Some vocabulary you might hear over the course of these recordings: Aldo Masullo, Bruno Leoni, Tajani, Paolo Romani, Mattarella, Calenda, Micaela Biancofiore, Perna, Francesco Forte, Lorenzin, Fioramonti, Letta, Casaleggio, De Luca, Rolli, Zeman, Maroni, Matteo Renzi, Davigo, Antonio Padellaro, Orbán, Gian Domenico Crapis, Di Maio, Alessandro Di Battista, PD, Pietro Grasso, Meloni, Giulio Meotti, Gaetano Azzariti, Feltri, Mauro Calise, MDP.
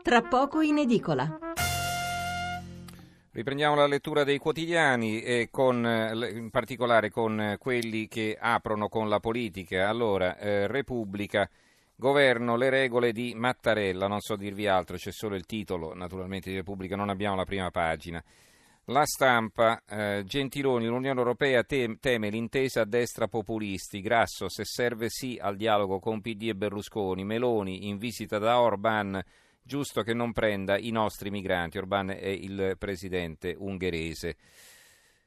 Tra poco in edicola. Riprendiamo la lettura dei quotidiani e in particolare con quelli che aprono con la politica. Allora, Repubblica, governo, le regole di Mattarella, non so dirvi altro, c'è solo il titolo, naturalmente di Repubblica, non abbiamo la prima pagina. La Stampa, Gentiloni, l'Unione Europea teme l'intesa a destra populisti, Grasso, se serve sì al dialogo con PD e Berlusconi, Meloni in visita da Orbán, giusto che non prenda i nostri migranti. Orbán è il presidente ungherese.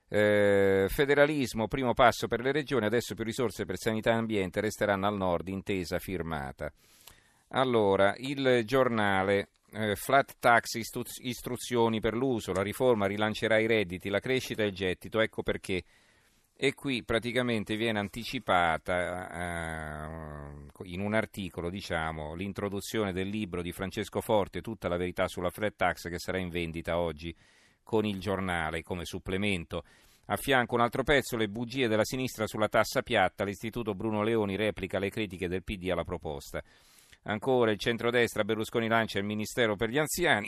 Federalismo, primo passo per le regioni, adesso più risorse per sanità e ambiente resteranno al nord, intesa firmata. Allora, il giornale, flat tax, istruzioni per l'uso, la riforma rilancerà i redditi, la crescita e il gettito, ecco perché. E qui praticamente viene anticipata in un articolo, diciamo, l'introduzione del libro di Francesco Forte, Tutta la verità sulla flat tax, che sarà in vendita oggi con il giornale come supplemento. A fianco un altro pezzo, le bugie della sinistra sulla tassa piatta, l'istituto Bruno Leoni replica le critiche del PD alla proposta. Ancora il centrodestra, Berlusconi lancia il ministero per gli anziani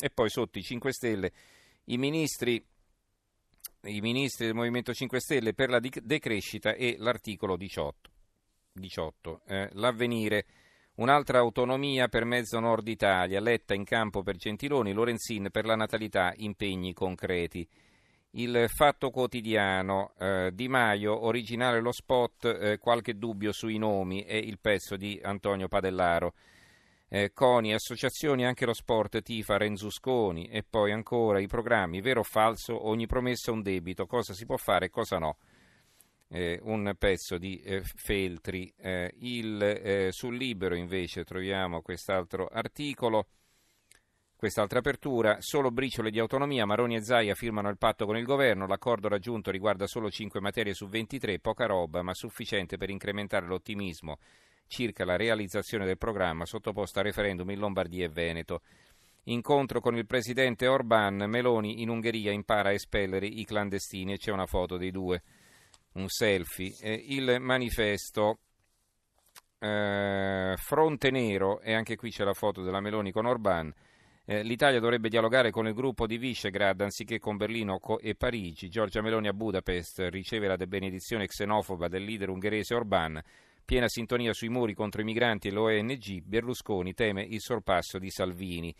e poi sotto i 5 Stelle i ministri del Movimento 5 Stelle per la decrescita e l'articolo 18. L'Avvenire, un'altra autonomia per mezzo Nord Italia, Letta in campo per Gentiloni, Lorenzin per la natalità, impegni concreti. Il Fatto Quotidiano, Di Maio, originale lo spot, qualche dubbio sui nomi, è il pezzo di Antonio Padellaro. CONI, associazioni, anche lo sport tifa Renzusconi. E poi ancora i programmi, vero o falso, ogni promessa un debito, cosa si può fare e cosa no, un pezzo di Feltri. Sul Libero invece troviamo quest'altro articolo, quest'altra apertura, solo briciole di autonomia, Maroni e Zaia firmano il patto con il governo, l'accordo raggiunto riguarda solo 5 materie su 23, poca roba ma sufficiente per incrementare l'ottimismo circa la realizzazione del programma sottoposto a referendum in Lombardia e Veneto. Incontro con il presidente Orbán, Meloni in Ungheria impara a espellere i clandestini, e c'è una foto dei due, un selfie. Il Manifesto, fronte nero, e anche qui c'è la foto della Meloni con Orbán, l'Italia dovrebbe dialogare con il gruppo di Visegrad anziché con Berlino e Parigi, Giorgia Meloni a Budapest riceve la benedizione xenofoba del leader ungherese Orbán, piena sintonia sui muri contro i migranti e l'ONG, Berlusconi teme il sorpasso di Salvini.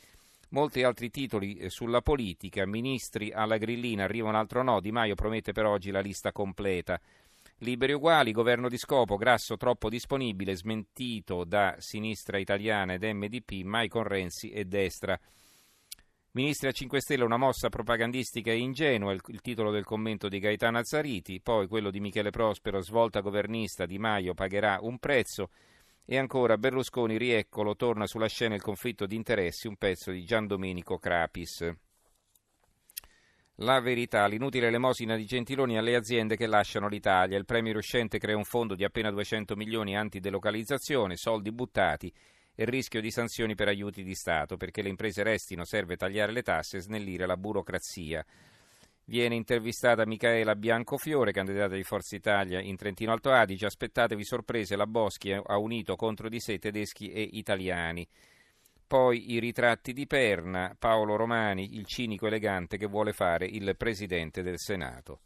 Molti altri titoli sulla politica, ministri alla grillina, arriva un altro no, Di Maio promette per oggi la lista completa. Liberi uguali, governo di scopo, Grasso troppo disponibile, smentito da Sinistra Italiana ed MDP, mai con Renzi e destra. Ministri a 5 Stelle, una mossa propagandistica e ingenua, il titolo del commento di Gaetano Azzariti, poi quello di Michele Prospero, svolta governista, Di Maio pagherà un prezzo, e ancora Berlusconi, rieccolo, torna sulla scena il conflitto di interessi, un pezzo di Gian Domenico Crapis. La Verità, l'inutile elemosina di Gentiloni alle aziende che lasciano l'Italia, il premier uscente crea un fondo di appena 200 milioni antidelocalizzazione, soldi buttati, e rischio di sanzioni per aiuti di Stato, perché le imprese restino serve tagliare le tasse e snellire la burocrazia. Viene intervistata Micaela Biancofiore, candidata di Forza Italia in Trentino Alto Adige, aspettatevi sorprese, la Boschi ha unito contro di sé tedeschi e italiani. Poi i ritratti di Perna, Paolo Romani, il cinico elegante che vuole fare il presidente del Senato.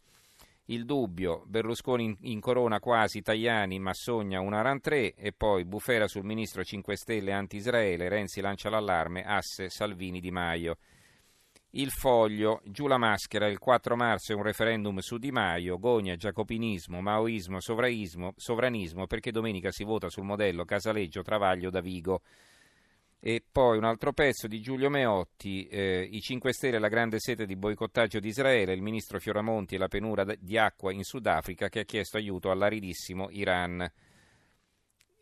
Il Dubbio, Berlusconi incorona quasi Tajani ma sogna una rantrée, e poi bufera sul ministro 5 Stelle anti-Israele, Renzi lancia l'allarme, asse Salvini Di Maio. Il Foglio, giù la maschera, il 4 marzo è un referendum su Di Maio, gogna, giacobinismo, maoismo, sovranismo, perché domenica si vota sul modello Casaleggio, Travaglio, Davigo. E poi un altro pezzo di Giulio Meotti, i 5 Stelle, la grande sete di boicottaggio di Israele, il ministro Fioramonti e la penura di acqua in Sudafrica che ha chiesto aiuto all'aridissimo Iran.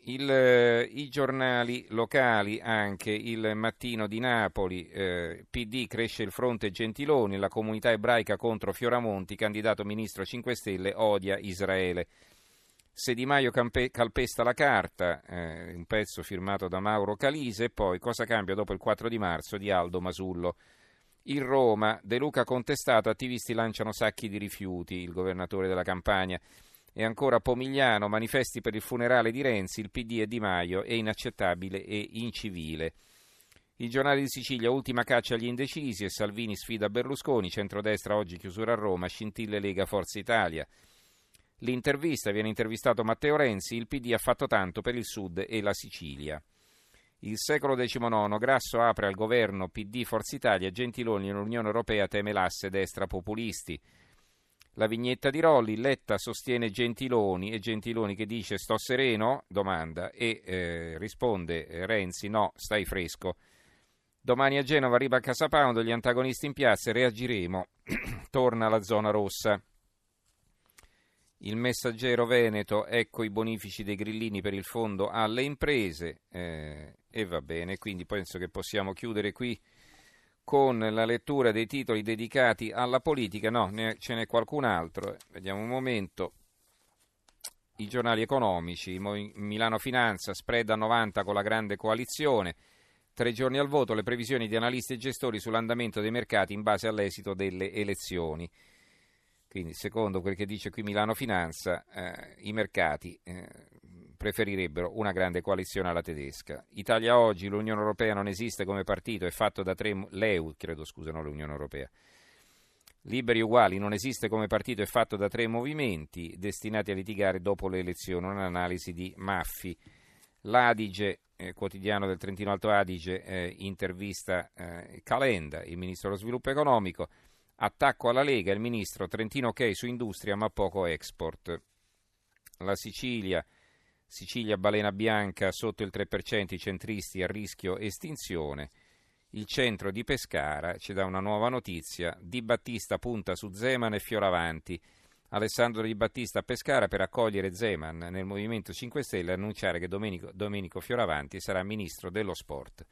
I giornali locali, anche il Mattino di Napoli, PD cresce il fronte Gentiloni, la comunità ebraica contro Fioramonti, candidato ministro 5 Stelle odia Israele. Se Di Maio calpesta la carta, un pezzo firmato da Mauro Calise, e poi cosa cambia dopo il 4 di marzo di Aldo Masullo. In Roma, De Luca contestato, attivisti lanciano sacchi di rifiuti, il governatore della Campania. E ancora Pomigliano, manifesti per il funerale di Renzi, il PD e Di Maio, è inaccettabile e incivile. Il Giornale di Sicilia, ultima caccia agli indecisi e Salvini sfida Berlusconi, centrodestra oggi chiusura a Roma, scintille Lega Forza Italia. L'intervista, viene intervistato Matteo Renzi, il PD ha fatto tanto per il Sud e la Sicilia. Il Secolo XIX, Grasso apre al governo PD Forza Italia, Gentiloni nell'Unione Europea teme l'asse destra populisti. La vignetta di Rolli, Letta sostiene Gentiloni e Gentiloni che dice sto sereno, domanda, e risponde Renzi no, stai fresco. Domani a Genova arriva a Casapound, gli antagonisti in piazza, reagiremo, torna la zona rossa. Il Messaggero Veneto, ecco i bonifici dei grillini per il fondo alle imprese e va bene, quindi penso che possiamo chiudere qui con la lettura dei titoli dedicati alla politica. No, ce n'è qualcun altro, vediamo un momento. I giornali economici, Milano Finanza, spread a 90 con la grande coalizione, 3 giorni al voto, le previsioni di analisti e gestori sull'andamento dei mercati in base all'esito delle elezioni. Quindi secondo quel che dice qui Milano Finanza, i mercati preferirebbero una grande coalizione alla tedesca. Italia Oggi, l'Unione Europea non esiste come partito, è fatto da l'Unione Europea. Liberi Uguali, non esiste come partito, è fatto da 3 movimenti destinati a litigare dopo le elezioni, un'analisi di Maffi. L'Adige, quotidiano del Trentino Alto Adige, intervista Calenda, il ministro dello sviluppo economico. Attacco alla Lega, il ministro Trentino ok su industria ma poco export. La Sicilia balena bianca sotto il 3%, i centristi a rischio estinzione. Il centro di Pescara ci dà una nuova notizia, Di Battista punta su Zeman e Fioramonti. Alessandro Di Battista a Pescara per accogliere Zeman nel Movimento 5 Stelle e annunciare che Domenico Fioramonti sarà ministro dello sport.